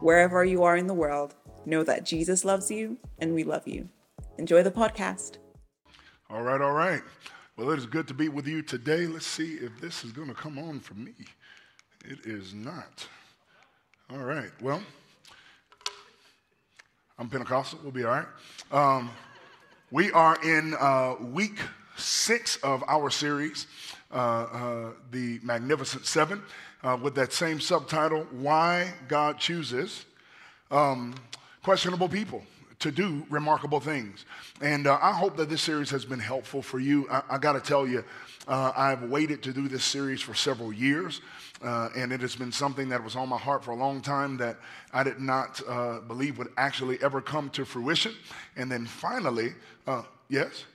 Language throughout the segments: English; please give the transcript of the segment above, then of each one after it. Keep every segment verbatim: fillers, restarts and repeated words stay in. Wherever you are in the world, know that Jesus loves you and we love you. Enjoy the podcast. All right, all right. Well, it is good to be with you today. Let's see if this is going to come on for me. It is not. All right. Well, I'm Pentecostal. We'll be all right. Um, we are in uh, week six of our series, uh, uh, The Magnificent Seven, uh, with that same subtitle, Why God Chooses um, Questionable People to Do Remarkable Things. And uh, I hope that this series has been helpful for you. I, I got to tell you, uh, I've waited to do this series for several years. Uh, and it has been something that was on my heart for a long time that I did not uh, believe would actually ever come to fruition. And then finally, uh, yes?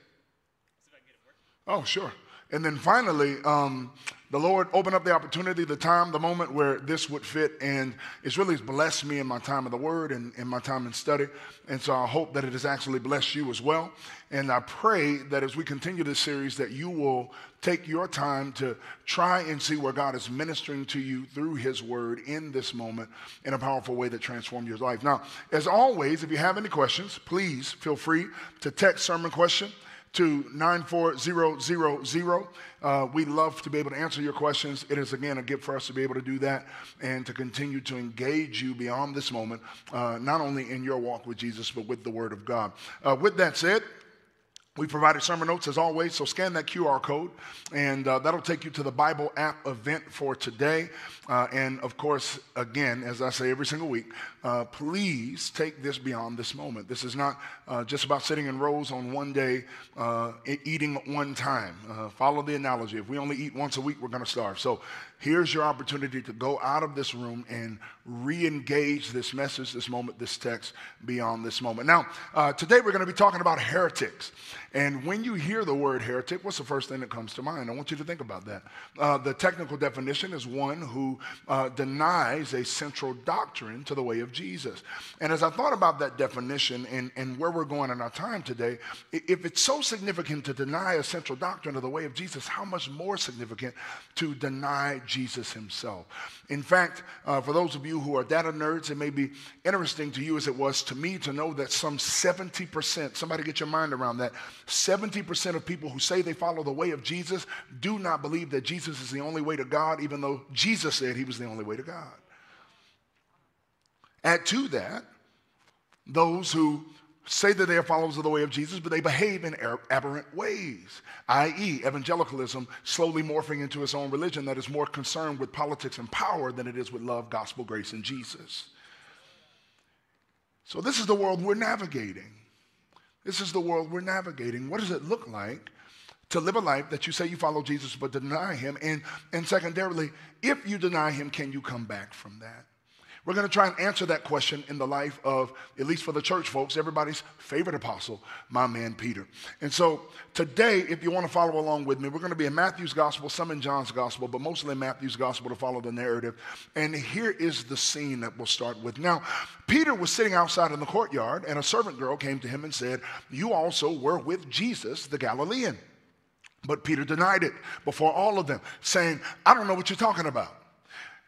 Oh, sure. And then finally, um, the Lord opened up the opportunity, the time, the moment where this would fit. And it's really blessed me in my time of the Word and in my time in study. And so I hope that it has actually blessed you as well. And I pray that as we continue this series that you will take your time to try and see where God is ministering to you through His Word in this moment in a powerful way that transforms your life. Now, as always, if you have any questions, please feel free to text sermon question to nine four zero zero zero. Uh, we love to be able to answer your questions. It is, again, a gift for us to be able to do that and to continue to engage you beyond this moment, uh, not only in your walk with Jesus, but with the Word of God. Uh, with that said, we provided sermon notes as always, so scan that Q R code, and uh, that'll take you to the Bible app event for today. Uh, and of course, again, as I say every single week, uh, please take this beyond this moment. This is not uh, just about sitting in rows on one day, uh, eating one time. Uh, follow the analogy. If we only eat once a week, we're going to starve. So here's your opportunity to go out of this room and re-engage this message, this moment, this text, beyond this moment. Now, uh, today we're going to be talking about heretics. And when you hear the word heretic, what's the first thing that comes to mind? I want you to think about that. Uh, the technical definition is one who uh, denies a central doctrine to the way of Jesus. And as I thought about that definition and, and where we're going in our time today, if it's so significant to deny a central doctrine to the way of Jesus, how much more significant to deny Jesus Himself? In fact, uh, for those of you who are data nerds, it may be interesting to you as it was to me to know that some seventy percent, somebody get your mind around that, seventy percent of people who say they follow the way of Jesus do not believe that Jesus is the only way to God, even though Jesus said He was the only way to God. Add to that, those who say that they are followers of the way of Jesus, but they behave in aberrant ways, that is evangelicalism slowly morphing into its own religion that is more concerned with politics and power than it is with love, gospel, grace, and Jesus. So this is the world we're navigating. This is the world we're navigating. What does it look like to live a life that you say you follow Jesus but deny Him? And, and secondarily, if you deny Him, can you come back from that? We're going to try and answer that question in the life of, at least for the church folks, everybody's favorite apostle, my man Peter. And so today, if you want to follow along with me, we're going to be in Matthew's gospel, some in John's gospel, but mostly in Matthew's gospel to follow the narrative. And here is the scene that we'll start with. Now, Peter was sitting outside in the courtyard, and a servant girl came to him and said, "You also were with Jesus, the Galilean." But Peter denied it before all of them, saying, "I don't know what you're talking about."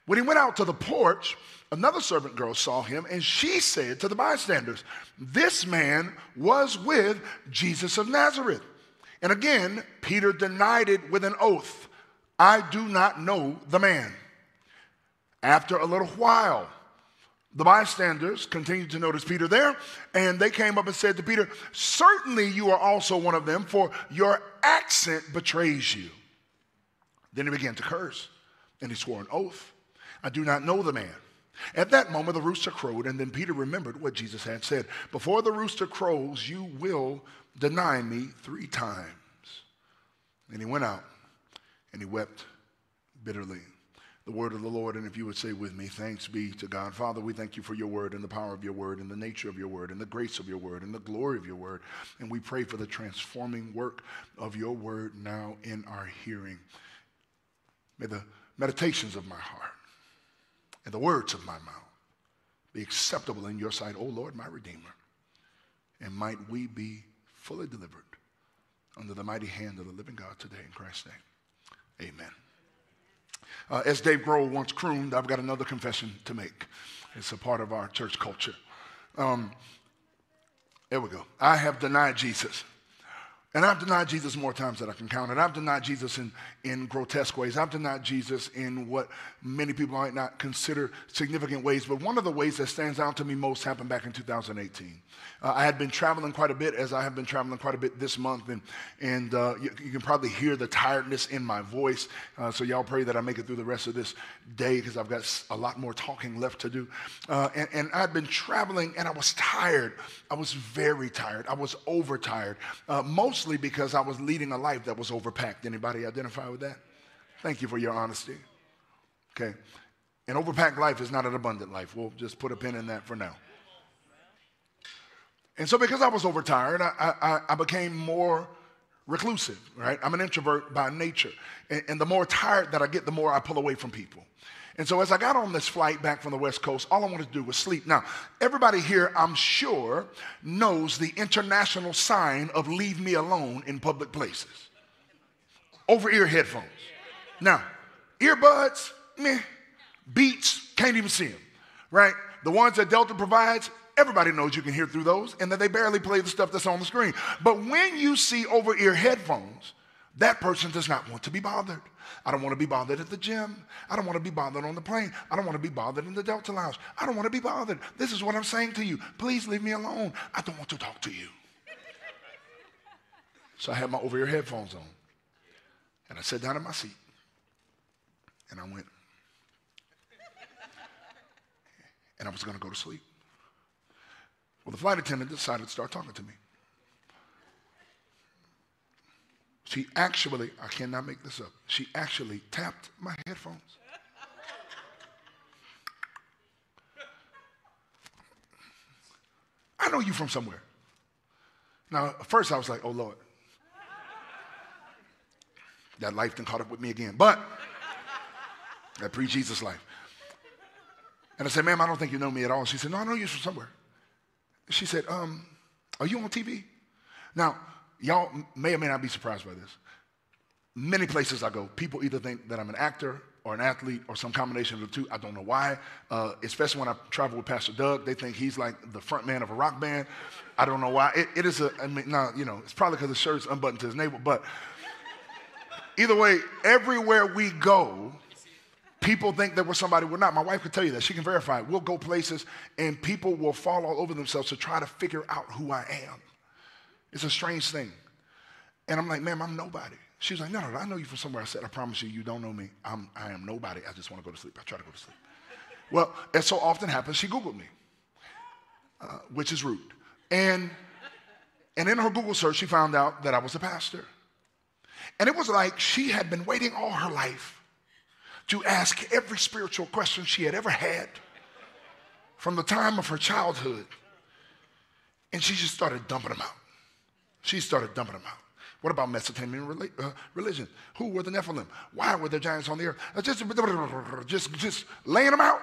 When he went out to the porch, another servant girl saw him, and she said to the bystanders, "This man was with Jesus of Nazareth." And again, Peter denied it with an oath, "I do not know the man." After a little while, the bystanders continued to notice Peter there, and they came up and said to Peter, "Certainly you are also one of them, for your accent betrays you." Then he began to curse, and he swore an oath, "I do not know the man." At that moment, the rooster crowed, and then Peter remembered what Jesus had said. "Before the rooster crows, you will deny me three times." And he went out, and he wept bitterly. the word of the Lord. And if you would say with me, thanks be to God. Father, we thank you for your word and the power of your word and the nature of your word and the grace of your word and the glory of your word. And we pray for the transforming work of your word now in our hearing. May the meditations of my heart and the words of my mouth be acceptable in your sight, O Lord, my Redeemer. And might we be fully delivered under the mighty hand of the living God today, in Christ's name. Amen. Uh, as Dave Grohl once crooned, I've got another confession to make. It's a part of our church culture. Um, there we go. I have denied Jesus. And I've denied Jesus more times than I can count. And I've denied Jesus in, in grotesque ways. I've denied Jesus in what many people might not consider significant ways. But one of the ways that stands out to me most happened back in two thousand eighteen. Uh, I had been traveling quite a bit, as I have been traveling quite a bit this month. And, and uh, you, you can probably hear the tiredness in my voice. Uh, so y'all pray that I make it through the rest of this day, because I've got a lot more talking left to do. Uh, and, and I'd been traveling, and I was tired. I was very tired. I was overtired. Uh, most Mostly because I was leading a life that was overpacked. Anybody identify with that? Thank you for your honesty. Okay. An overpacked life is not an abundant life. We'll just put a pin in that for now. And so because I was overtired, I, I, I became more reclusive, right? I'm an introvert by nature. And, and the more tired that I get, the more I pull away from people. And so as I got on this flight back from the West Coast, all I wanted to do was sleep. Now, everybody here, I'm sure, knows the international sign of leave me alone in public places. Over-ear headphones. Now, earbuds, meh, Beats, can't even see them, right? The ones that Delta provides, everybody knows you can hear through those, and that they barely play the stuff that's on the screen. But when you see over-ear headphones, that person does not want to be bothered. I don't want to be bothered at the gym. I don't want to be bothered on the plane. I don't want to be bothered in the Delta Lounge. I don't want to be bothered. This is what I'm saying to you. Please leave me alone. I don't want to talk to you. So I had my over-ear headphones on. And I sat down in my seat. And I went. And I was going to go to sleep. Well, the flight attendant decided to start talking to me. She actually, I cannot make this up, she actually tapped my headphones. I know you from somewhere. Now, at first I was like, oh, Lord. That life done caught up with me again. But that pre-Jesus life. And I said, ma'am, I don't think you know me at all. She said, no, I know you from somewhere. She said, um, are you on T V? Now, y'all may or may not be surprised by this. Many places I go, people either think that I'm an actor or an athlete or some combination of the two. I don't know why, uh, especially when I travel with Pastor Doug. They think he's like the front man of a rock band. I don't know why. It, it is a, I mean, now, you know, it's probably because his shirt's unbuttoned to his navel. But either way, everywhere we go, people think that we're somebody we're not. My wife could tell you that. She can verify it. We'll go places and people will fall all over themselves to try to figure out who I am. It's a strange thing. And I'm like, ma'am, I'm nobody. She was like, no, no, I know you from somewhere. I said, I promise you, you don't know me. I'm, I am nobody. I just want to go to sleep. I try to go to sleep. Well, as so often happens, she Googled me, uh, which is rude. And, and in her Google search, she found out that I was a pastor. And it was like she had been waiting all her life to ask every spiritual question she had ever had from the time of her childhood. And she just started dumping them out. She started dumping them out. What about Mesopotamian religion? Who were the Nephilim? Why were there giants on the earth? Just, just, just laying them out.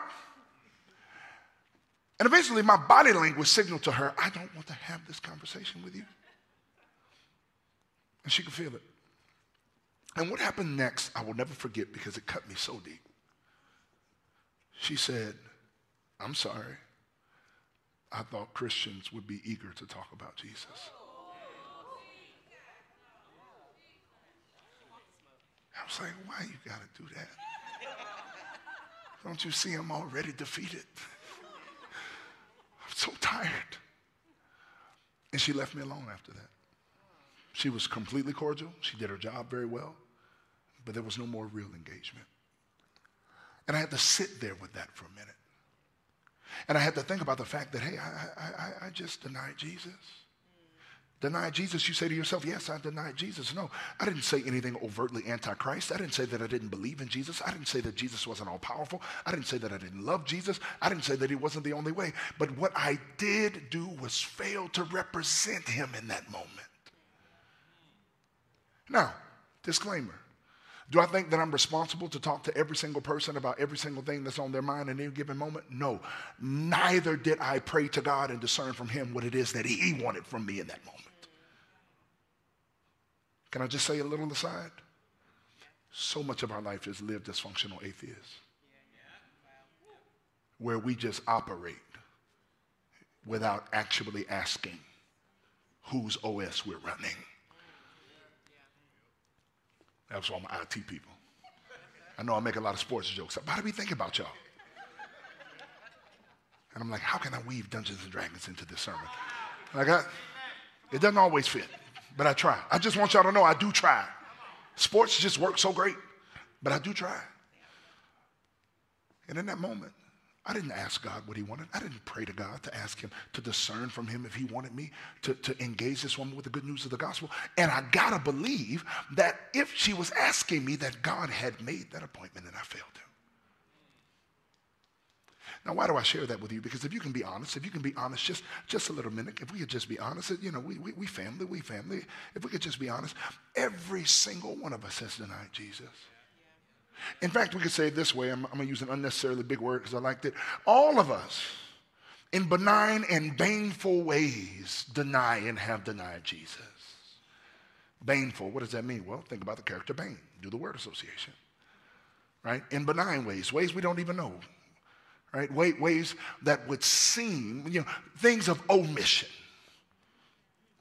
And eventually my body language signaled to her, I don't want to have this conversation with you. And she could feel it. And what happened next, I will never forget because it cut me so deep. She said, I'm sorry. I thought Christians would be eager to talk about Jesus. I was like, why you gotta do that? Don't you see I'm already defeated? I'm so tired. And she left me alone after that. She was completely cordial. She did her job very well, but there was no more real engagement. And I had to sit there with that for a minute. And I had to think about the fact that, hey, I, I, I, I just denied Jesus. Deny Jesus, you say to yourself, yes, I denied Jesus. No, I didn't say anything overtly anti-Christ. I didn't say that I didn't believe in Jesus. I didn't say that Jesus wasn't all-powerful. I didn't say that I didn't love Jesus. I didn't say that he wasn't the only way. But what I did do was fail to represent him in that moment. Now, disclaimer. Do I think that I'm responsible to talk to every single person about every single thing that's on their mind in any given moment? No. Neither did I pray to God and discern from him what it is that he wanted from me in that moment. Can I just say a little on the side? So much of our life is lived as functional atheists, where we just operate without actually asking whose O S we're running. That's why I'm I T people. I know I make a lot of sports jokes. Why do we think about y'all? And I'm like, how can I weave Dungeons and Dragons into this sermon? Like I, it doesn't always fit, but I try. I just want y'all to know I do try. Sports just work so great, but I do try. And in that moment, I didn't ask God what he wanted. I didn't pray to God to ask him, to discern from him if he wanted me to, to engage this woman with the good news of the gospel. And I got to believe that if she was asking me, that God had made that appointment and I failed him. Now, why do I share that with you? Because if you can be honest, if you can be honest just, just a little minute, if we could just be honest, you know, we, we, we family, we family. If we could just be honest, every single one of us has denied Jesus. In fact, we could say it this way. I'm, I'm going to use an unnecessarily big word because I liked it. All of us, in benign and baneful ways, deny and have denied Jesus. Baneful, what does that mean? Well, think about the character Bane. Do the word association, right? In benign ways, ways we don't even know, right? Ways that would seem, you know, things of omission,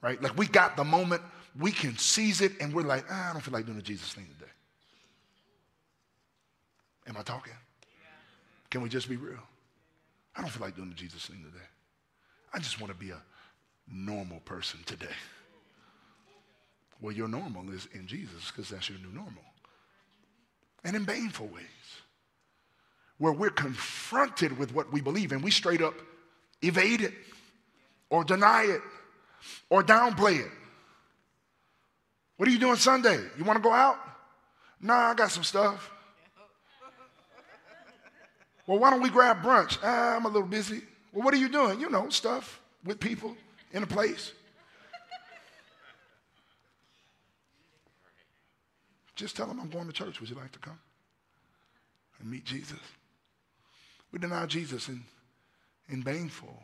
right? Like we got the moment, we can seize it, and we're like, ah, I don't feel like doing the Jesus thing today. Am I talking? Can we just be real? I don't feel like doing the Jesus thing today. I just want to be a normal person today. Well, your normal is in Jesus because that's your new normal. And in baneful ways, where we're confronted with what we believe and we straight up evade it or deny it or downplay it. What are you doing Sunday? You want to go out? Nah, I got some stuff. Well, why don't we grab brunch? Ah, I'm a little busy. Well, what are you doing? You know, stuff with people in a place. Just tell them I'm going to church. Would you like to come and meet Jesus? We deny Jesus in, in baneful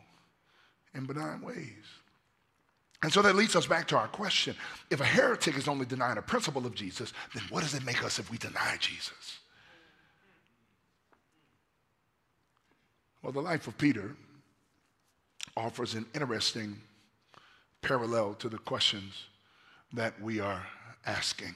and benign ways. And so that leads us back to our question. If a heretic is only denying a principle of Jesus, then what does it make us if we deny Jesus? Well, the life of Peter offers an interesting parallel to the questions that we are asking.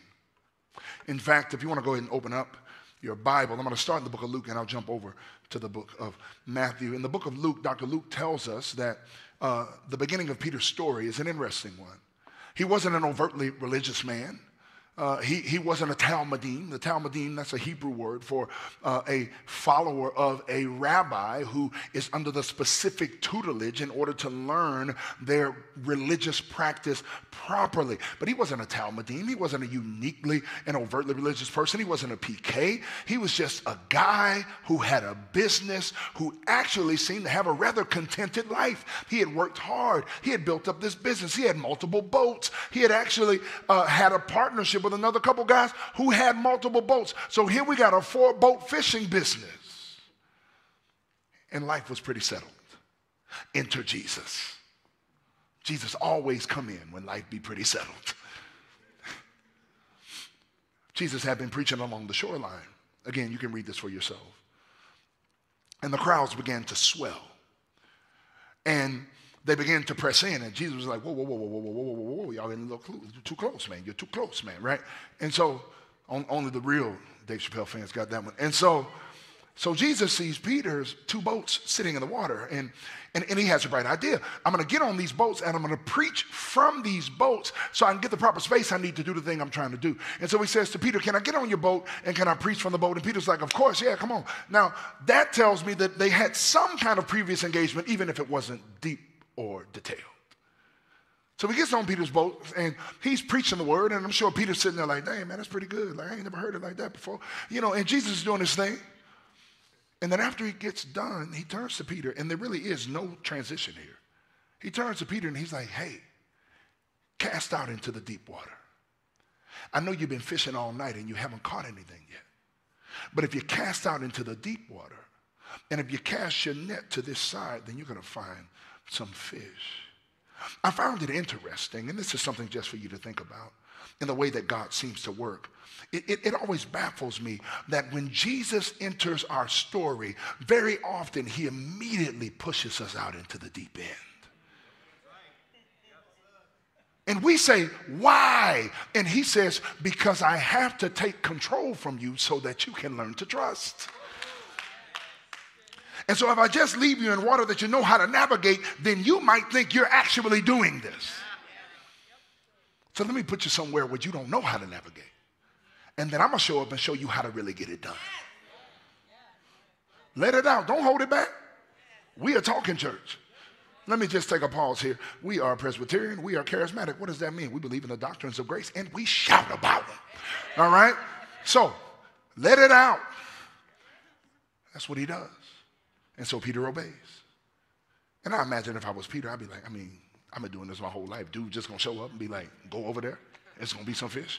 In fact, if you want to go ahead and open up your Bible, I'm going to start in the book of Luke and I'll jump over to the book of Matthew. In the book of Luke, Doctor Luke tells us that uh, the beginning of Peter's story is an interesting one. He wasn't an overtly religious man. Uh, he, he wasn't a Talmudim. The Talmudim, that's a Hebrew word for uh, a follower of a rabbi who is under the specific tutelage in order to learn their religious practice properly. But he wasn't a Talmudim. He wasn't a uniquely and overtly religious person. He wasn't a P K. He was just a guy who had a business, who actually seemed to have a rather contented life. He had worked hard. He had built up this business. He had multiple boats. He had actually uh, had a partnership with another couple guys who had multiple boats. So here we got a four boat fishing business. And life was pretty settled. Enter Jesus. Jesus always come in when life be pretty settled. Jesus had been preaching along the shoreline. Again, you can read this for yourself. And the crowds began to swell. And they began to press in, and Jesus was like, whoa, whoa, whoa, whoa, whoa, whoa, whoa, whoa, y'all getting a little close. You're too close, man. You're too close, man, right? And so on, only the real Dave Chappelle fans got that one. And so so Jesus sees Peter's two boats sitting in the water, and, and, and he has a bright idea. I'm going to get on these boats, and I'm going to preach from these boats so I can get the proper space I need to do the thing I'm trying to do. And so he says to Peter, can I get on your boat, and can I preach from the boat? And Peter's like, of course, yeah, come on. Now, that tells me that they had some kind of previous engagement, even if it wasn't deep or detailed. So he gets on Peter's boat, and he's preaching the word, and I'm sure Peter's sitting there like, dang, man, that's pretty good. Like, I ain't never heard it like that before. You know, and Jesus is doing his thing. And then after he gets done, he turns to Peter, and there really is no transition here. He turns to Peter, and he's like, hey, cast out into the deep water. I know you've been fishing all night, and you haven't caught anything yet. But if you cast out into the deep water, and if you cast your net to this side, then you're going to find some fish. I found it interesting, and this is something just for you to think about, in the way that God seems to work. It, it, it always baffles me that when Jesus enters our story, very often he immediately pushes us out into the deep end. And we say, why? And he says, because I have to take control from you so that you can learn to trust. And so if I just leave you in water that you know how to navigate, then you might think you're actually doing this. So let me put you somewhere where you don't know how to navigate. And then I'm going to show up and show you how to really get it done. Let it out. Don't hold it back. We are talking church. Let me just take a pause here. We are Presbyterian. We are charismatic. What does that mean? We believe in the doctrines of grace, and we shout about them. All right? So let it out. That's what he does. And so Peter obeys. And I imagine if I was Peter, I'd be like, I mean, I've been doing this my whole life. Dude just going to show up and be like, go over there. It's going to be some fish.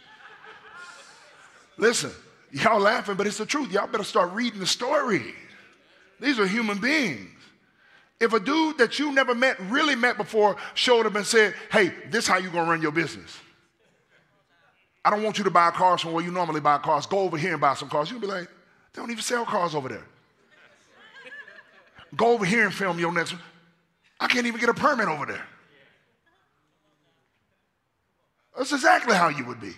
Listen, y'all laughing, but it's the truth. Y'all better start reading the story. These are human beings. If a dude that you never met, really met before, showed up and said, hey, this is how you're going to run your business. I don't want you to buy cars from where you normally buy cars. Go over here and buy some cars. You'll be like, they don't even sell cars over there. Go over here and film your next one. I can't even get a permit over there. That's exactly how you would be.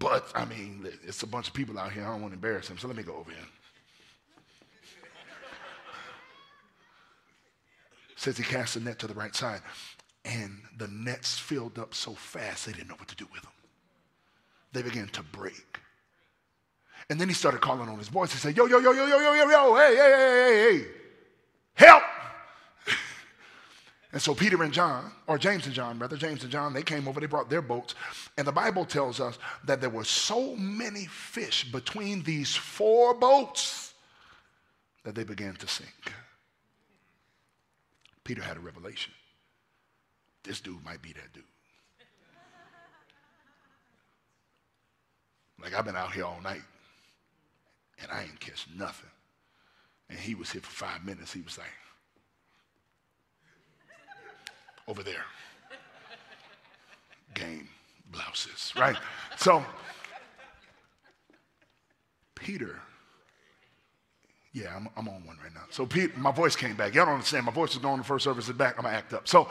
But, I mean, it's a bunch of people out here. I don't want to embarrass them, so let me go over here. Says he cast the net to the right side, and the nets filled up so fast they didn't know what to do with them. They began to break. And then he started calling on his voice. He said, yo, yo, yo, yo, yo, yo, yo, yo, hey, hey, hey, hey, hey, help. And so Peter and John, or James and John, rather, James and John, they came over, they brought their boats. And the Bible tells us that there were so many fish between these four boats that they began to sink. Peter had a revelation. This dude might be that dude. Like, I've been out here all night, and I ain't catch nothing. And he was here for five minutes. He was like, over there. Game blouses, right? So, Peter... Yeah, I'm, I'm on one right now. So Peter, my voice came back. Y'all don't understand. My voice is going to first service is back. I'm going to act up. So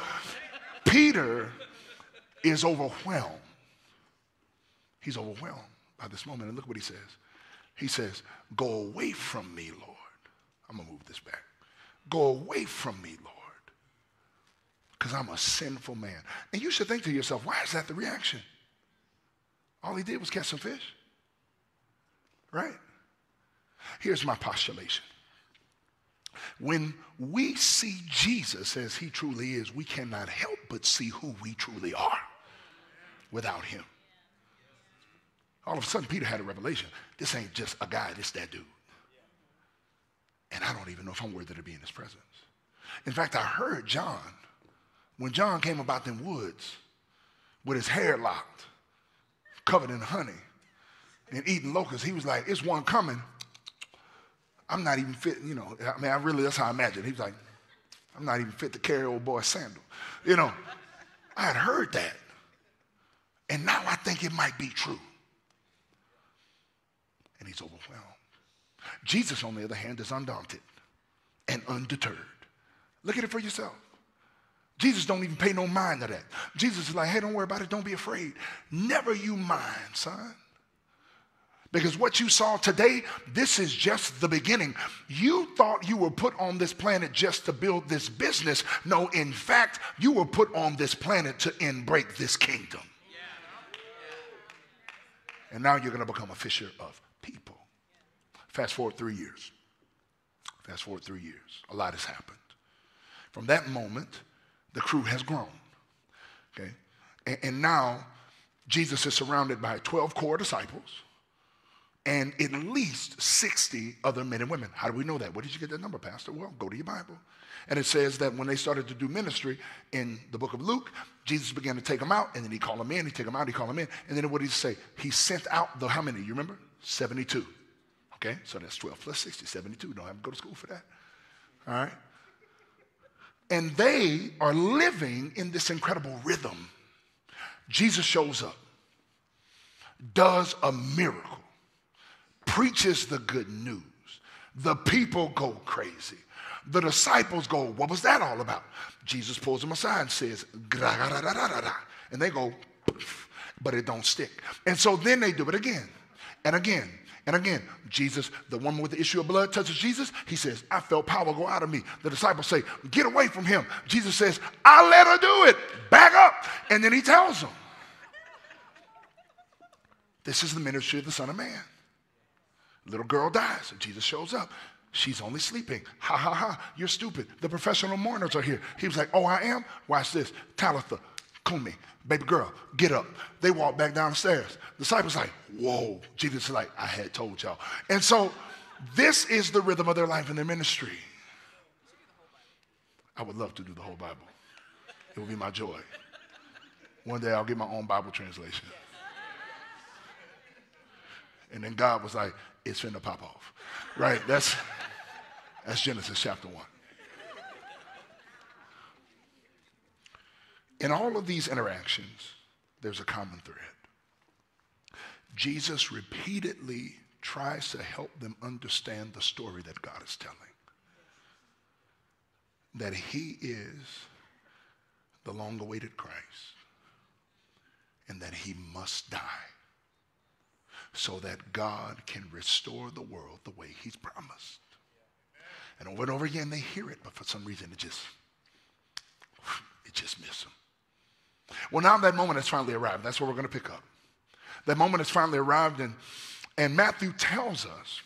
Peter is overwhelmed. He's overwhelmed by this moment. And look what he says. He says, go away from me, Lord. I'm going to move this back. Go away from me, Lord, because I'm a sinful man. And you should think to yourself, why is that the reaction? All he did was catch some fish, right? Here's my postulation. When we see Jesus as he truly is, we cannot help but see who we truly are without him. All of a sudden, Peter had a revelation. This ain't just a guy, this that dude. And I don't even know if I'm worthy to be in his presence. In fact, I heard John, when John came about them woods with his hair locked, covered in honey, and eating locusts, he was like, it's one coming. I'm not even fit, you know, I mean, I really, that's how I imagine. He was like, I'm not even fit to carry old boy's sandal. You know, I had heard that. And now I think it might be true. And he's overwhelmed. Jesus, on the other hand, is undaunted and undeterred. Look at it for yourself. Jesus don't even pay no mind to that. Jesus is like, hey, don't worry about it. Don't be afraid. Never you mind, son. Because what you saw today, this is just the beginning. You thought you were put on this planet just to build this business. No, in fact, you were put on this planet to end break this kingdom. Yeah. And now you're going to become a fisher of people. Fast forward three years. Fast forward three years. A lot has happened. From that moment, the crew has grown. Okay? And, and now Jesus is surrounded by twelve core disciples and at least sixty other men and women. How do we know that? Where did you get that number, Pastor? Well, go to your Bible. And it says that when they started to do ministry in the book of Luke, Jesus began to take them out, and then he called them in, he took them out, he called them in. And then what did he say? He sent out the, how many, you remember? seventy-two. Okay, so that's twelve plus sixty, seventy-two. Don't have to go to school for that. All right? And they are living in this incredible rhythm. Jesus shows up, does a miracle, preaches the good news. The people go crazy. The disciples go, what was that all about? Jesus pulls them aside and says, and they go, but it don't stick. And so then they do it again and again. And again, Jesus, the woman with the issue of blood touches Jesus. He says, I felt power go out of me. The disciples say, get away from him. Jesus says, I let her do it. Back up. And then he tells them, this is the ministry of the Son of Man. Little girl dies. Jesus shows up. She's only sleeping. Ha, ha, ha. You're stupid. The professional mourners are here. He was like, oh, I am? Watch this. Talitha Kumi, baby girl, get up. They walk back downstairs. The disciples like, whoa. Jesus is like, I had told y'all. And so this is the rhythm of their life and their ministry. I would love to do the whole Bible. It would be my joy. One day I'll get my own Bible translation. And then God was like, it's finna pop off. Right? That's, that's Genesis chapter one. In all of these interactions, there's a common thread. Jesus repeatedly tries to help them understand the story that God is telling. That he is the long-awaited Christ and that he must die so that God can restore the world the way he's promised. And over and over again, they hear it, but for some reason, it just, it just misses them. Well, now that moment has finally arrived. That's what we're going to pick up. That moment has finally arrived, and, and Matthew tells us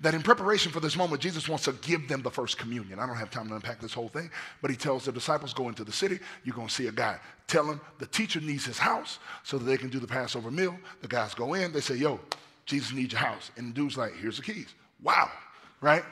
that in preparation for this moment, Jesus wants to give them the first communion. I don't have time to unpack this whole thing, but he tells the disciples, go into the city. You're going to see a guy. Tell him the teacher needs his house so that they can do the Passover meal. The guys go in. They say, yo, Jesus needs your house. And the dude's like, here's the keys. Wow, right?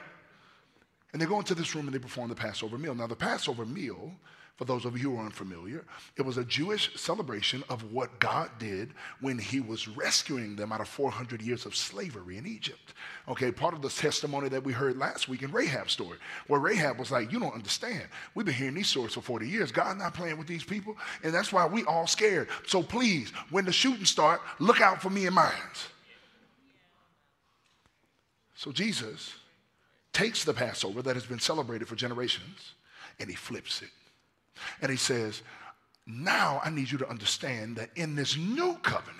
And they go into this room, and they perform the Passover meal. Now, the Passover meal, for those of you who are unfamiliar, it was a Jewish celebration of what God did when he was rescuing them out of four hundred years of slavery in Egypt. Okay, part of the testimony that we heard last week in Rahab's story, where Rahab was like, you don't understand. We've been hearing these stories for forty years. God's not playing with these people, and that's why we all scared. So please, when the shooting starts, look out for me and mine. So Jesus takes the Passover that has been celebrated for generations, and he flips it. And he says, now I need you to understand that in this new covenant,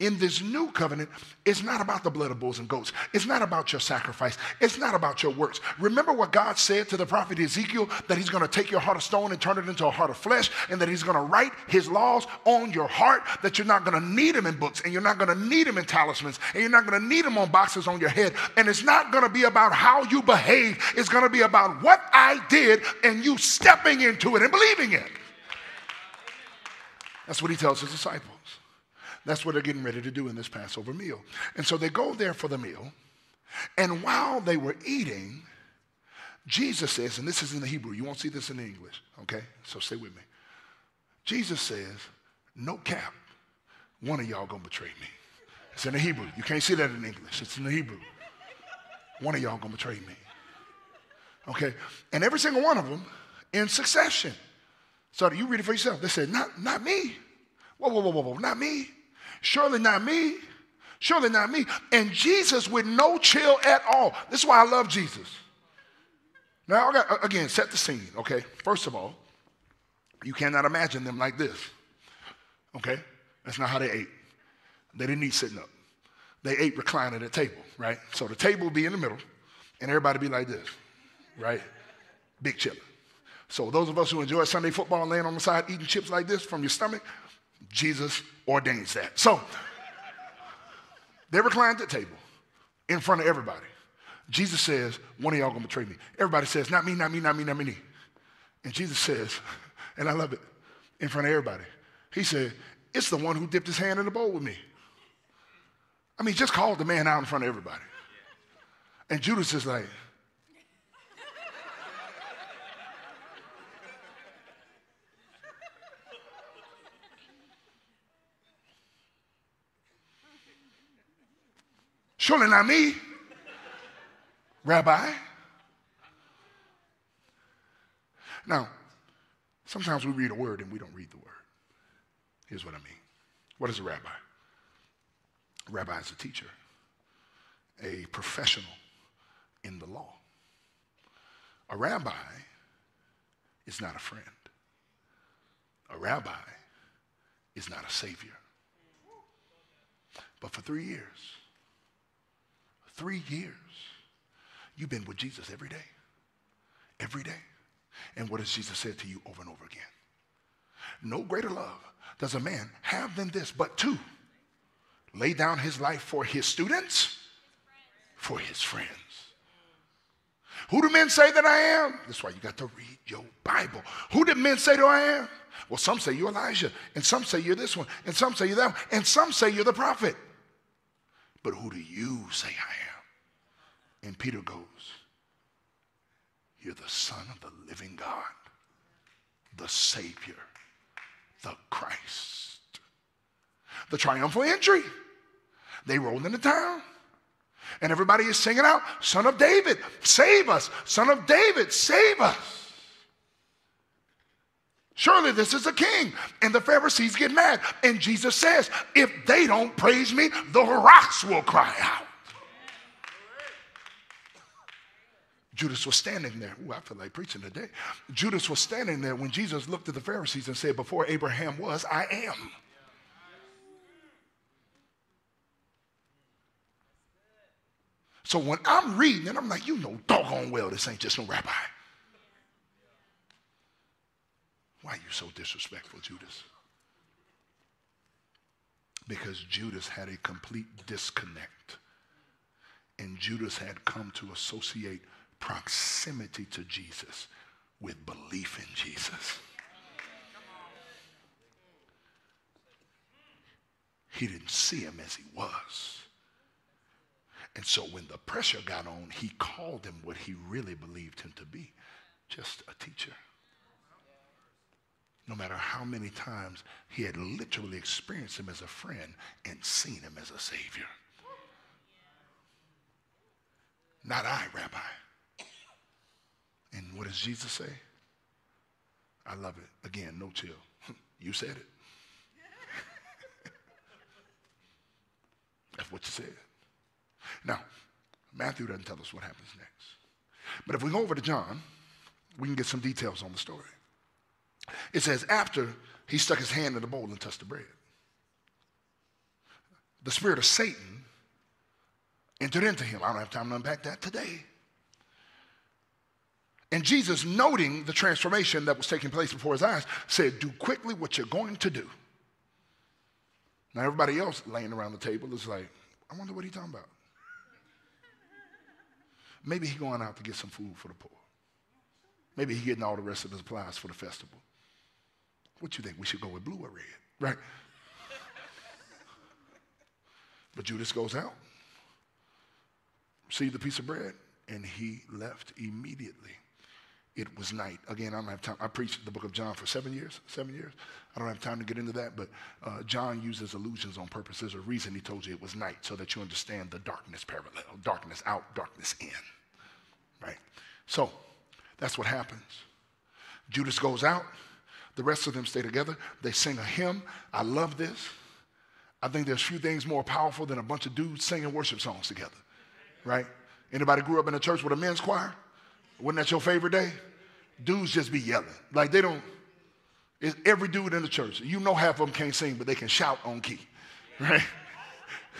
in this new covenant, it's not about the blood of bulls and goats. It's not about your sacrifice. It's not about your works. Remember what God said to the prophet Ezekiel, that he's going to take your heart of stone and turn it into a heart of flesh, and that he's going to write his laws on your heart, that you're not going to need them in books, and you're not going to need them in talismans, and you're not going to need them on boxes on your head. And it's not going to be about how you behave. It's going to be about what I did and you stepping into it and believing it. That's what he tells his disciples. That's what they're getting ready to do in this Passover meal. And so they go there for the meal. And while they were eating, Jesus says, and this is in the Hebrew. You won't see this in the English, okay? So stay with me. Jesus says, no cap, one of y'all gonna betray me. It's in the Hebrew. You can't see that in English. It's in the Hebrew. One of y'all gonna betray me. Okay? And every single one of them in succession. So you read it for yourself. They said, not, not me. Whoa, whoa, whoa, whoa, whoa, not me. Surely not me. Surely not me. And Jesus with no chill at all. This is why I love Jesus. Now, again, set the scene, okay? First of all, you cannot imagine them like this, okay? That's not how they ate. They didn't eat sitting up. They ate reclining at a table, right? So the table would be in the middle, and everybody be like this, right? Big chillin'. So those of us who enjoy Sunday football, laying on the side, eating chips like this from your stomach, Jesus ordains that. So they reclined at the table in front of everybody. Jesus says, one of y'all gonna betray me. Everybody says, not me, not me, not me, not me. And Jesus says, and I love it, in front of everybody. He said, it's the one who dipped his hand in the bowl with me. I mean, just called the man out in front of everybody. And Judas is like, surely not me, Rabbi. Now, sometimes we read a word and we don't read the word. Here's what I mean. What is a rabbi? A rabbi is a teacher, a professional in the law. A rabbi is not a friend. A rabbi is not a savior. But for three years, three years, you've been with Jesus every day, every day. And what has Jesus said to you over and over again? No greater love does a man have than this, but to lay down his life for his students, for his friends. Who do men say that I am? That's why you got to read your Bible. Who did men say that I am? Well, some say you're Elijah, and some say you're this one, and some say you're that one, and some say you're the prophet. But who do you say I am? And Peter goes, you're the Son of the living God, the Savior, the Christ. The triumphal entry. They rolled into town. And everybody is singing out, Son of David, save us. Son of David, save us. Surely this is a king. And the Pharisees get mad. And Jesus says, if they don't praise me, the rocks will cry out. Judas was standing there. Ooh, I feel like preaching today. Judas was standing there when Jesus looked at the Pharisees and said, before Abraham was, I am. So when I'm reading it, I'm like, you know doggone well this ain't just no rabbi. Why are you so disrespectful, Judas? Because Judas had a complete disconnect. And Judas had come to associate proximity to Jesus with belief in Jesus. He didn't see him as he was. And so when the pressure got on, he called him what he really believed him to be, just a teacher. No matter how many times he had literally experienced him as a friend and seen him as a savior. Not I, Rabbi. And what does Jesus say? I love it. Again, no chill. You said it. That's what you said. Now, Matthew doesn't tell us what happens next. But if we go over to John, we can get some details on the story. It says, after he stuck his hand in the bowl and touched the bread, the spirit of Satan entered into him. I don't have time to unpack that today. And Jesus, noting the transformation that was taking place before his eyes, said, do quickly what you're going to do. Now, everybody else laying around the table is like, I wonder what he's talking about. Maybe he's going out to get some food for the poor. Maybe he's getting all the rest of the supplies for the festival. What you think? We should go with blue or red, right? But Judas goes out, received the piece of bread, and he left immediately. It was night. Again, I don't have time. I preached the book of John for seven years, seven years. I don't have time to get into that, but uh, John uses allusions on purpose. There's a reason he told you it was night, so that you understand the darkness parallel, darkness out, darkness in, right? So that's what happens. Judas goes out. The rest of them stay together. They sing a hymn. I love this. I think there's few things more powerful than a bunch of dudes singing worship songs together, right? Anybody grew up in a church with a men's choir? Wasn't that your favorite day? Dudes just be yelling. Like they don't, it's every dude in the church. You know half of them can't sing, but they can shout on key, right?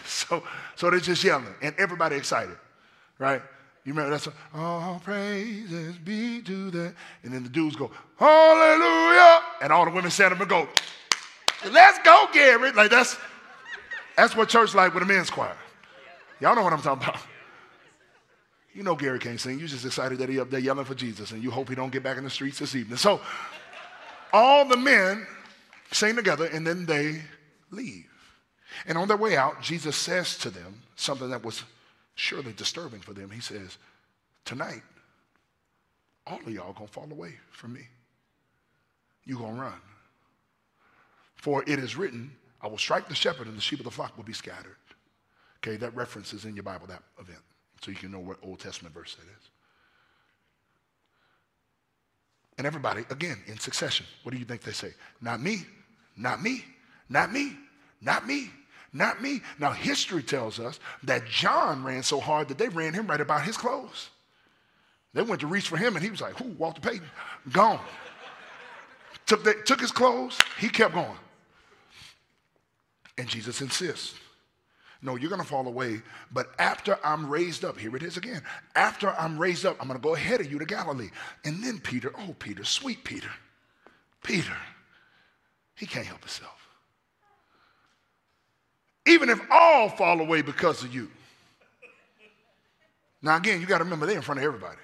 So, so they're just yelling, and everybody excited, right? You remember that song? All praises be to the, and then the dudes go, hallelujah, and all the women stand up and go, let's go, Gary. Like that's, that's what church like with a men's choir. Y'all know what I'm talking about. You know Gary can't sing. You just excited that he up there yelling for Jesus, and you hope he don't get back in the streets this evening. So all the men sing together, and then they leave. And on their way out, Jesus says to them something that was surely disturbing for them. He says, tonight, all of y'all gonna fall away from me. You're gonna run. For it is written, I will strike the shepherd and the sheep of the flock will be scattered. Okay, that reference is in your Bible, that event. So you can know what Old Testament verse that is. And everybody, again, in succession, what do you think they say? Not me, not me, not me, not me, not me. Now, history tells us that John ran so hard that they ran him right about his clothes. They went to reach for him, and he was like, whoo, Walter Payton, gone. took, the, took his clothes, he kept going. And Jesus insists, no, you're going to fall away, but after I'm raised up, here it is again, after I'm raised up, I'm going to go ahead of you to Galilee. And then Peter, oh, Peter, sweet Peter, Peter, he can't help himself. Even if all fall away because of you. Now, again, you got to remember, they're in front of everybody.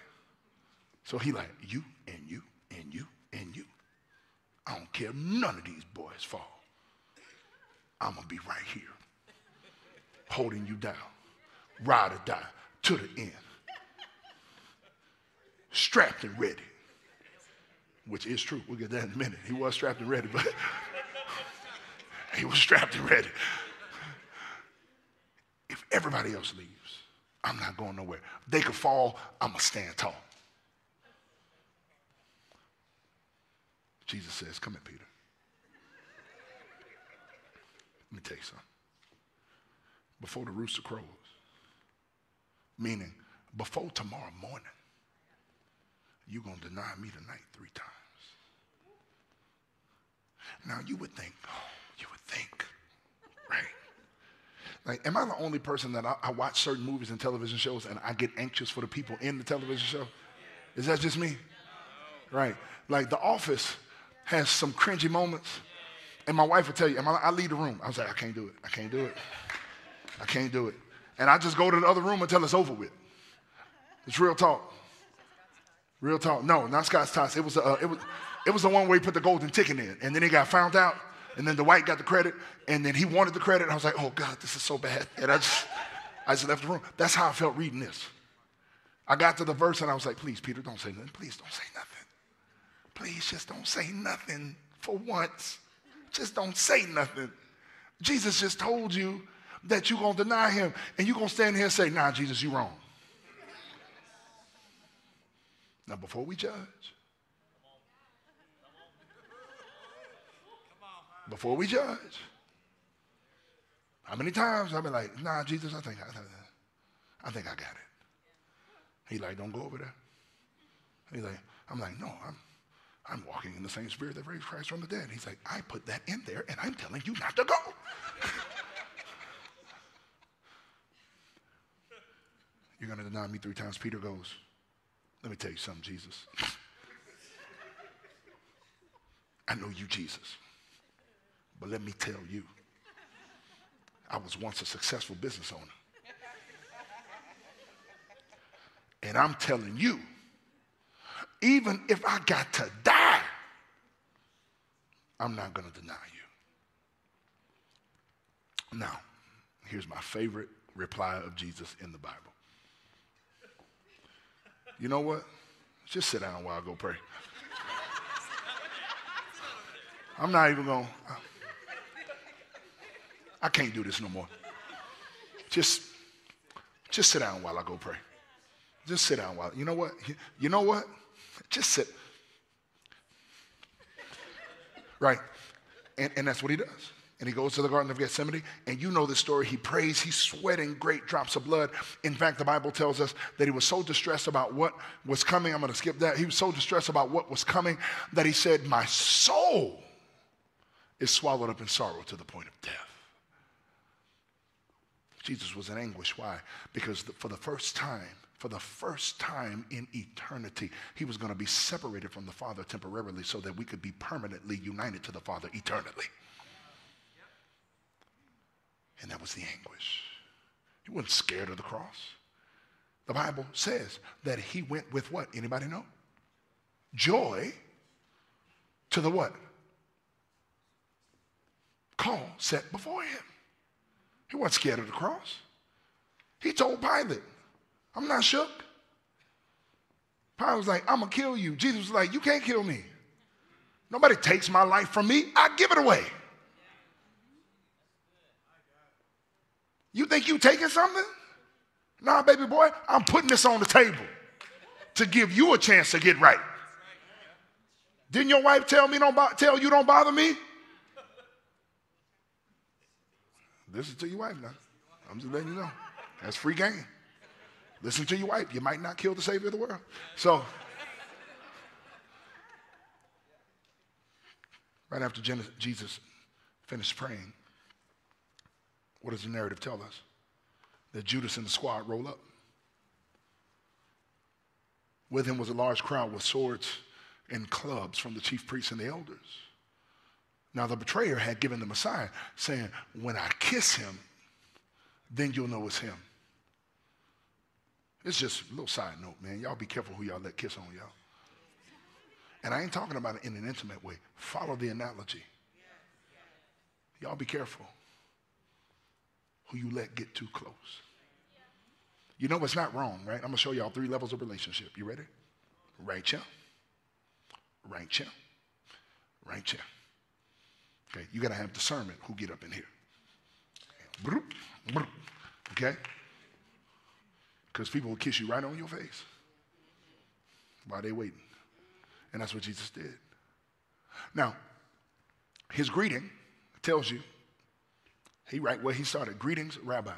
So he like, you and you and you and you. I don't care if none of these boys fall. I'm going to be right here, holding you down, ride or die, to the end. Strapped and ready, which is true. We'll get that in a minute. He was strapped and ready, but he was strapped and ready. If everybody else leaves, I'm not going nowhere. If they could fall, I'm going to stand tall. Jesus says, come here, Peter. Let me tell you something. Before the rooster crows, meaning before tomorrow morning, you're going to deny me tonight three times. Now, you would think, oh, you would think, right? Like, am I the only person that I, I watch certain movies and television shows and I get anxious for the people in the television show? Is that just me? Right. Like, The Office has some cringy moments, and my wife would tell you, and I, I leave the room. I was like, I can't do it. I can't do it. I can't do it. And I just go to the other room until it's over with. It's real talk. Real talk. No, not Scott's Tots. It was, uh, it was, it was the one where he put the golden ticket in. And then he got found out. And then the white got the credit. And then he wanted the credit. And I was like, oh, God, this is so bad. And I just, I just left the room. That's how I felt reading this. I got to the verse and I was like, please, Peter, don't say nothing. Please don't say nothing. Please just don't say nothing for once. Just don't say nothing. Jesus just told you that you're going to deny him, and you're going to stand here and say, nah, Jesus, you're wrong. Now, before we judge, before we judge, how many times I've been like, nah, Jesus, I think I, I think I got it. He like, don't go over there. He's like, I'm like, no, I'm, I'm walking in the same spirit that raised Christ from the dead. He's like, I put that in there, and I'm telling you not to go. You're going to deny me three times. Peter goes, let me tell you something, Jesus. I know you, Jesus. But let me tell you, I was once a successful business owner. And I'm telling you, even if I got to die, I'm not going to deny you. Now, here's my favorite reply of Jesus in the Bible. You know what? Just sit down while I go pray. I'm not even going, I, I can't do this no more. Just, just sit down while I go pray. Just sit down while, you know what? You know what? Just sit. Right. And, and that's what he does. And he goes to the Garden of Gethsemane, and you know the story. He prays. He's sweating great drops of blood. In fact, the Bible tells us that he was so distressed about what was coming. I'm going to skip that. He was so distressed about what was coming that he said, my soul is swallowed up in sorrow to the point of death. Jesus was in anguish. Why? Because for the first time, for the first time in eternity, he was going to be separated from the Father temporarily so that we could be permanently united to the Father eternally. And that was the anguish. He wasn't scared of the cross. The Bible says that he went with what? Anybody know? Joy to the what? call set before him. He wasn't scared of the cross. He told Pilate, I'm not shook. Pilate was like, I'm going to kill you. Jesus was like, you can't kill me. Nobody takes my life from me. I give it away. You think you taking something? Nah, baby boy, I'm putting this on the table to give you a chance to get right. Didn't your wife tell me don't bo- tell you don't bother me? Listen to your wife now. I'm just letting you know. That's free game. Listen to your wife. You might not kill the Savior of the world. So, right after Jesus finished praying, what does the narrative tell us? That Judas and the squad roll up. With him was a large crowd with swords and clubs from the chief priests and the elders. Now the betrayer had given them a sign saying, when I kiss him, then you'll know it's him. It's just a little side note, man. Y'all be careful who y'all let kiss on y'all. And I ain't talking about it in an intimate way. Follow the analogy. Y'all be careful who you let get too close. You know it's not wrong, right? I'm going to show y'all three levels of relationship. You ready? Right-chum, right-chum, right-chum. Okay, you got to have discernment who get up in here. Okay? Because people will kiss you right on your face while they're waiting. And that's what Jesus did. Now, his greeting tells you, he right where he started, greetings, Rabbi.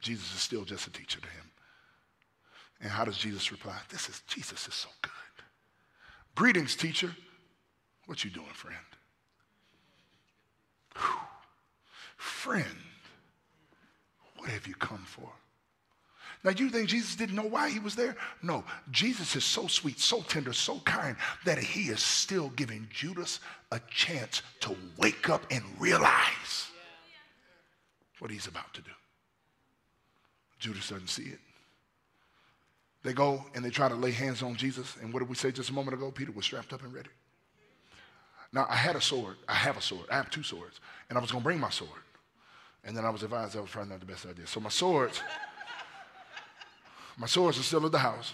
Jesus is still just a teacher to him. And how does Jesus reply? This is, Jesus is so good. Greetings, teacher. What you doing, friend? Whew. Friend, what have you come for? Now, you think Jesus didn't know why he was there? No, Jesus is so sweet, so tender, so kind that he is still giving Judas a chance to wake up and realize what he's about to do. Judas doesn't see it. They go and they try to lay hands on Jesus. And what did we say just a moment ago? Peter was strapped up and ready. Now, I had a sword. I have a sword. I have two swords. And I was going to bring my sword. And then I was advised that was probably not the best idea. So my swords, my swords are still at the house.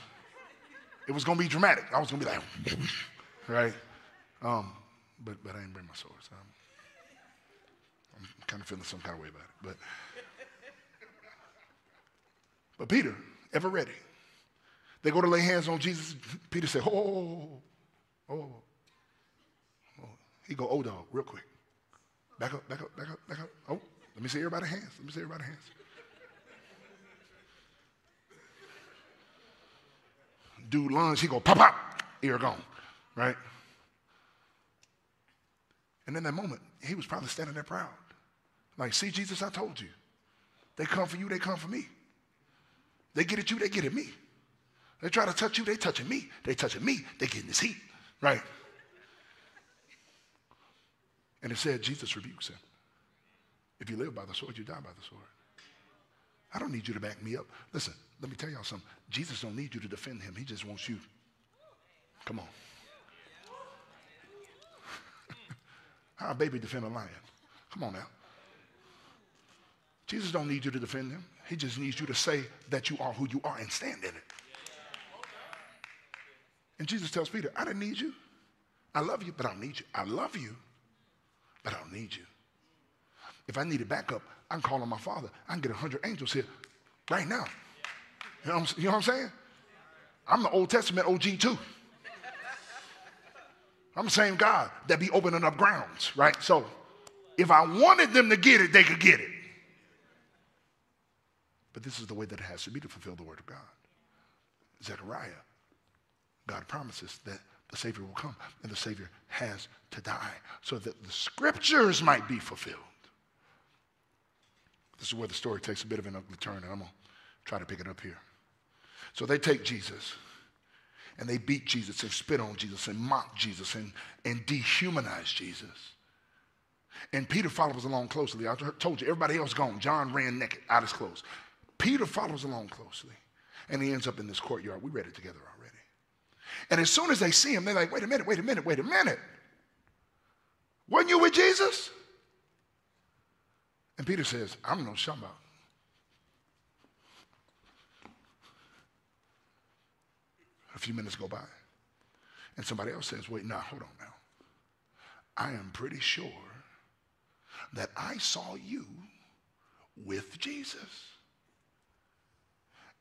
It was going to be dramatic. I was going to be like, right? Um, but, but I didn't bring my swords. Um, I'm kind of feeling some kind of way about it. But, but Peter, ever ready. They go to lay hands on Jesus. Peter said, oh, oh, oh. He go, oh, dog, real quick. Back up, back up, back up, back up. Oh, let me see everybody's hands. Let me see everybody's hands. Dude lunge, he go, pop, pop. Ear gone, right? And in that moment, he was probably standing there proud. Like, see, Jesus, I told you. They come for you, they come for me. They get at you, they get at me. They try to touch you, they touching me. They touching me, they getting this heat, right? And it said, Jesus rebukes him. If you live by the sword, you die by the sword. I don't need you to back me up. Listen, let me tell y'all something. Jesus don't need you to defend him. He just wants you. Come on. How a baby defend a lion? Come on now. Jesus don't need you to defend him. He just needs you to say that you are who you are and stand in it. And Jesus tells Peter, I didn't need you. I love you, but I don't need you. I love you, but I don't need you. If I need a backup, I can call on my Father. I can get a hundred angels here right now. You know what I'm, you know what I'm saying? I'm the Old Testament O G too. I'm the same God that be opening up grounds, right? So if I wanted them to get it, they could get it. But this is the way that it has to be to fulfill the word of God. Zechariah, God promises that the Savior will come, and the Savior has to die so that the scriptures might be fulfilled. This is where the story takes a bit of an ugly turn, and I'm going to try to pick it up here. So they take Jesus. And they beat Jesus and spit on Jesus and mock Jesus and, and dehumanize Jesus. And Peter follows along closely. I told you, everybody else gone. John ran naked, out his clothes. Peter follows along closely. And he ends up in this courtyard. We read it together already. And as soon as they see him, they're like, wait a minute, wait a minute, wait a minute. Weren't you with Jesus? And Peter says, I'm no shamba. A few minutes go by. And somebody else says, wait, nah, hold on now. I am pretty sure that I saw you with Jesus.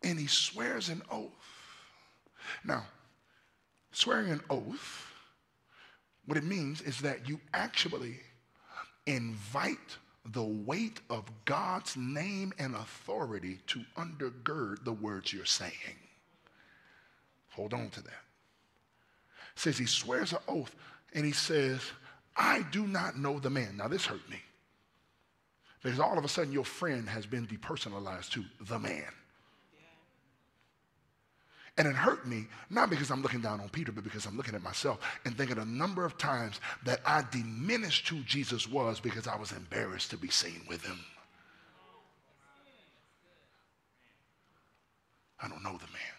And he swears an oath. Now, swearing an oath, what it means is that you actually invite the weight of God's name and authority to undergird the words you're saying. Hold on to that. It says he swears an oath and he says, I do not know the man. Now this hurt me. Because all of a sudden your friend has been depersonalized to the man. Yeah. And it hurt me, not because I'm looking down on Peter, but because I'm looking at myself and thinking a number of times that I diminished who Jesus was because I was embarrassed to be seen with him. I don't know the man.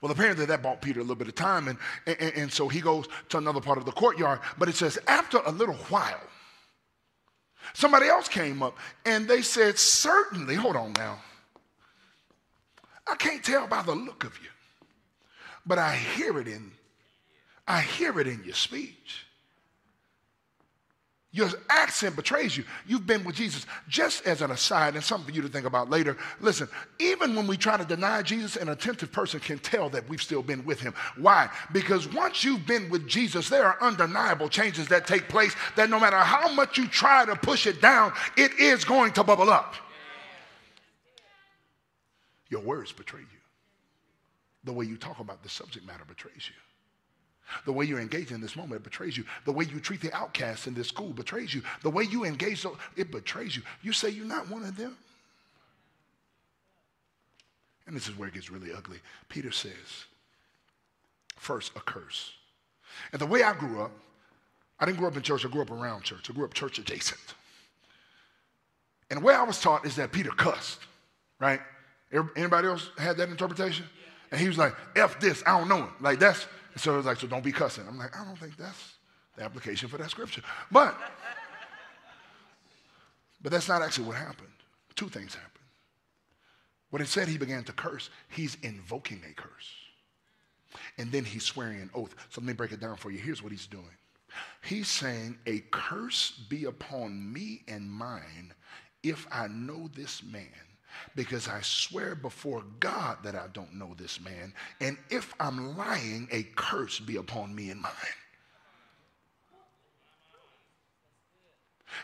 Well, apparently that bought Peter a little bit of time, and, and, and so he goes to another part of the courtyard. But it says, after a little while, somebody else came up, and they said, certainly, hold on now. I can't tell by the look of you, but I hear it in, I hear it in your speech. Your accent betrays you. You've been with Jesus. Just as an aside, and something for you to think about later, listen, even when we try to deny Jesus, an attentive person can tell that we've still been with him. Why? Because once you've been with Jesus, there are undeniable changes that take place that no matter how much you try to push it down, it is going to bubble up. Your words betray you. The way you talk about the subject matter betrays you. The way you engage in this moment, it betrays you. The way you treat the outcasts in this school betrays you. The way you engage, it betrays you. You say you're not one of them. And this is where it gets really ugly. Peter says, first, a curse. And the way I grew up, I didn't grow up in church. I grew up around church. I grew up church adjacent. And the way I was taught is that Peter cussed, right? Anybody else had that interpretation? And he was like, F this, I don't know him. Like that's... So it was like, so don't be cussing. I'm like, I don't think that's the application for that scripture. But, but that's not actually what happened. Two things happened. When it said he began to curse, he's invoking a curse. And then he's swearing an oath. So let me break it down for you. Here's what he's doing. He's saying, a curse be upon me and mine if I know this man. Because I swear before God that I don't know this man. And if I'm lying, a curse be upon me and mine.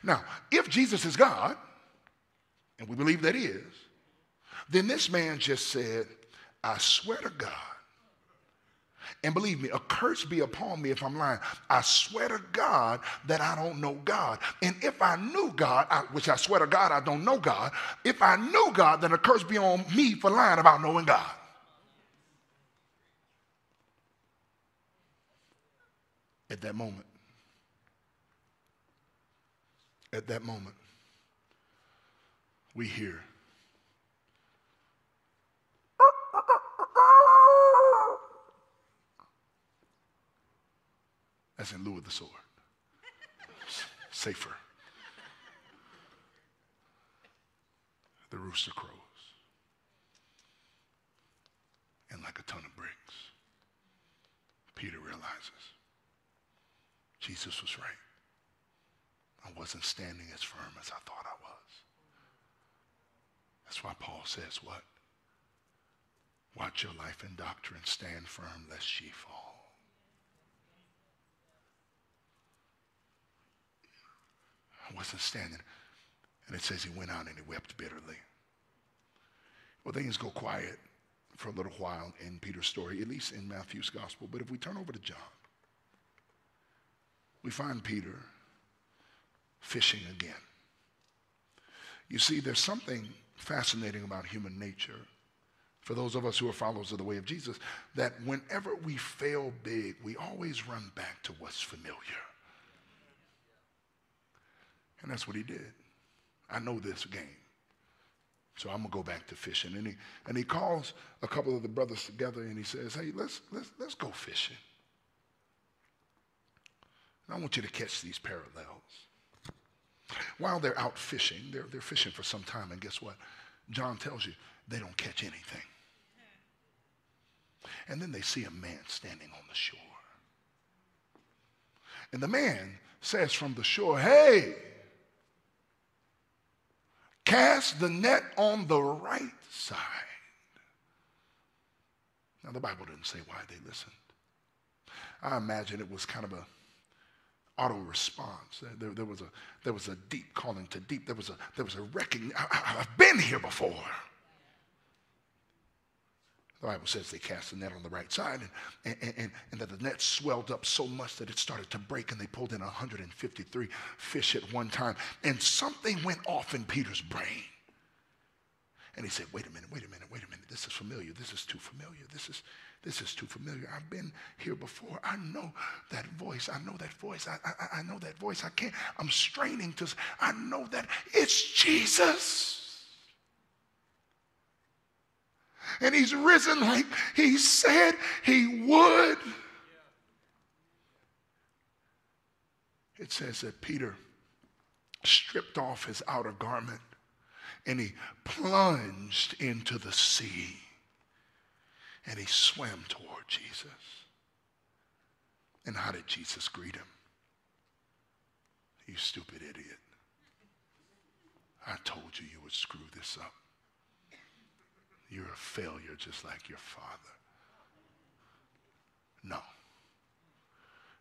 Now, if Jesus is God, and we believe that he is, then this man just said, I swear to God. And believe me, a curse be upon me if I'm lying. I swear to God that I don't know God. And if I knew God, I, which I swear to God I don't know God, if I knew God, then a curse be on me for lying about knowing God. At that moment, at that moment, we hear, that's in lieu of the sword. Safer. The rooster crows. And like a ton of bricks, Peter realizes Jesus was right. I wasn't standing as firm as I thought I was. That's why Paul says what? Watch your life and doctrine, stand firm lest she fall. Wasn't standing. And it says he went out and he wept bitterly. Well, things go quiet for a little while in Peter's story, at least in Matthew's gospel. But if we turn over to John, we find Peter fishing again. You see, there's something fascinating about human nature, for those of us who are followers of the way of Jesus, that whenever we fail big, we always run back to what's familiar. And that's what he did. I know this game, so I'm gonna go back to fishing. And he and he calls a couple of the brothers together and he says, "Hey, let's let's let's go fishing. And I want you to catch these parallels." While they're out fishing, they're, they're fishing for some time, and guess what? John tells you they don't catch anything. And then they see a man standing on the shore. And the man says from the shore, "Hey, cast the net on the right side." Now, the Bible didn't say why they listened. I imagine it was kind of a auto response. There, there, there was a there was a deep calling to deep. There was a there was a recognition. I've been here before. The Bible says they cast the net on the right side, and, and, and, and that the net swelled up so much that it started to break, and they pulled in one hundred fifty-three fish at one time. And something went off in Peter's brain. And he said, wait a minute, wait a minute, wait a minute. This is familiar. This is too familiar. This is, this is too familiar. I've been here before. I know that voice. I know that voice. I, I, I know that voice. I can't. I'm straining to. I know that. It's Jesus. And he's risen like he said he would. It says that Peter stripped off his outer garment and he plunged into the sea and he swam toward Jesus. And how did Jesus greet him? "You stupid idiot. I told you you would screw this up. You're a failure just like your father." No.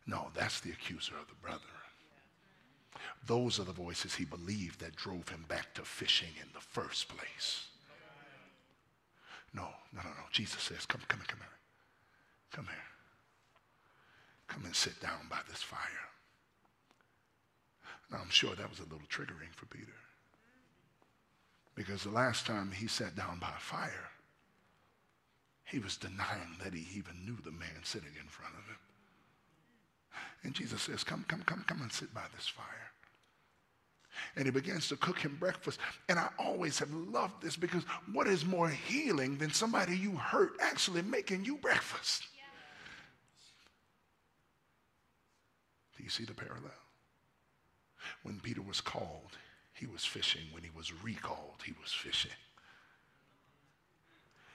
No, that's the accuser of the brethren. Those are the voices he believed that drove him back to fishing in the first place. No, no, no, no. Jesus says, come, come here, come here. Come here. Come and sit down by this fire. Now, I'm sure that was a little triggering for Peter. Because the last time he sat down by a fire, he was denying that he even knew the man sitting in front of him. And Jesus says, come, come, come, come and sit by this fire. And he begins to cook him breakfast. And I always have loved this, because what is more healing than somebody you hurt actually making you breakfast? Yeah. Do you see the parallel? When Peter was called, he was fishing. When he was recalled, he was fishing.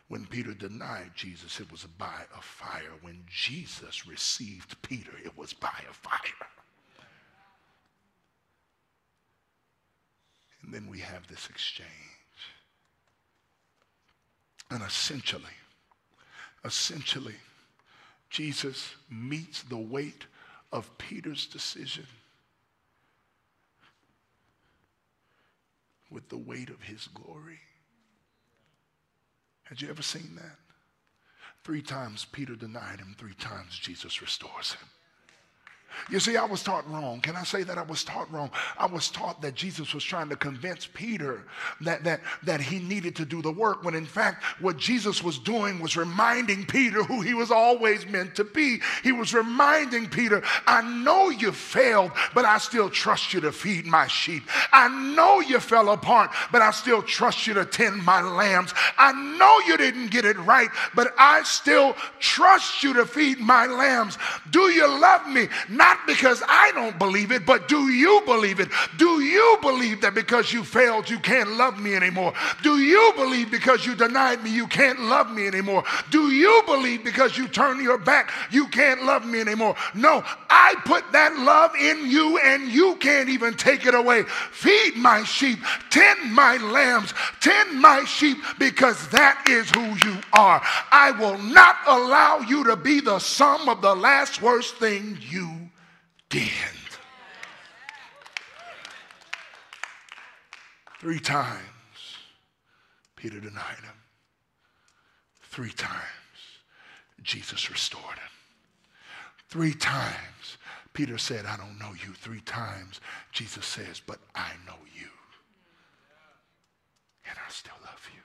When Peter denied Jesus, it was by a fire. When Jesus received Peter, it was by a fire. And then we have this exchange. And essentially, essentially, Jesus meets the weight of Peter's decision with the weight of his glory. Had you ever seen that? Three times Peter denied him, three times Jesus restores him. You see, I was taught wrong. Can I say that I was taught wrong? I was taught that Jesus was trying to convince Peter that, that, that he needed to do the work, when in fact what Jesus was doing was reminding Peter who he was always meant to be. He was reminding Peter, I know you failed, but I still trust you to feed my sheep. I know you fell apart, but I still trust you to tend my lambs. I know you didn't get it right, but I still trust you to feed my lambs. Do you love me? Not because I don't believe it, but do you believe it? Do you believe that because you failed, you can't love me anymore? Do you believe because you denied me, you can't love me anymore? Do you believe because you turned your back, you can't love me anymore? No, I put that love in you and you can't even take it away. Feed my sheep, tend my lambs, tend my sheep, because that is who you are. I will not allow you to be the sum of the last worst thing you did. Three times Peter denied him. Three times Jesus restored him. Three times Peter said, I don't know you. Three times Jesus says, but I know you. And I still love you.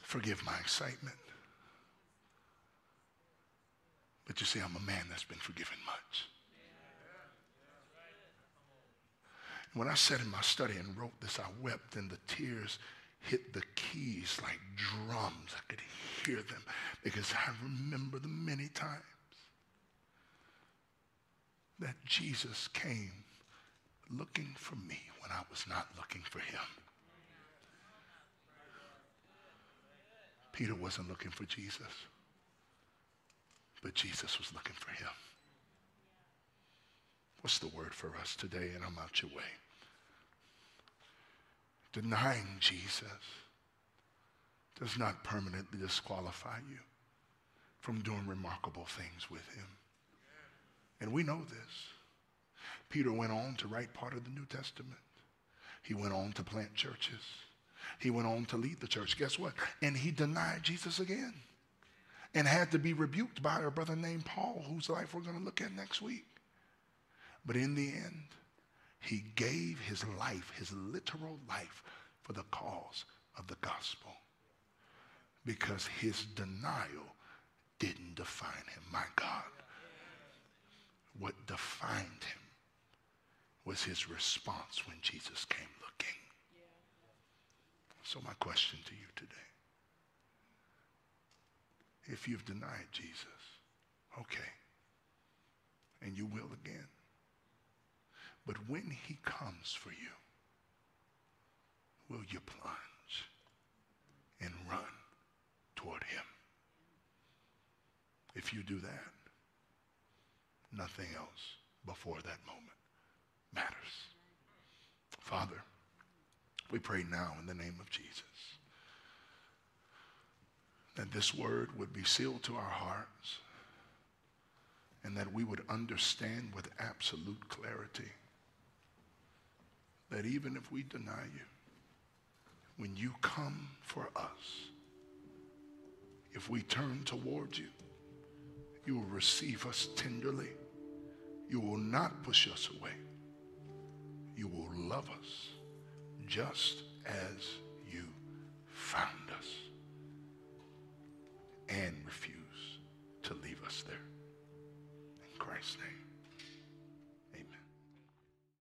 Forgive my excitement. But you see, I'm a man that's been forgiven much. And when I sat in my study and wrote this, I wept, and the tears hit the keys like drums. I could hear them because I remember the many times that Jesus came looking for me when I was not looking for him. Peter wasn't looking for Jesus, but Jesus was looking for him. What's the word for us today? And I'm out your way. Denying Jesus does not permanently disqualify you from doing remarkable things with him. And we know this. Peter went on to write part of the New Testament. He went on to plant churches. He went on to lead the church. Guess what? And he denied Jesus again and had to be rebuked by a brother named Paul, whose life we're going to look at next week. But in the end, he gave his life, his literal life, for the cause of the gospel, because his denial didn't define him. My God, what defined him was his response when Jesus came looking. So my question to you today, if you've denied Jesus, okay, and you will again, but when he comes for you, will you plunge and run toward him? If you do that, nothing else before that moment matters. Father, we pray now in the name of Jesus that this word would be sealed to our hearts and that we would understand with absolute clarity that even if we deny you, when you come for us, if we turn toward you, you will receive us tenderly. You will not push us away. You will love us just as you found us and refuse to leave us there. In Christ's name.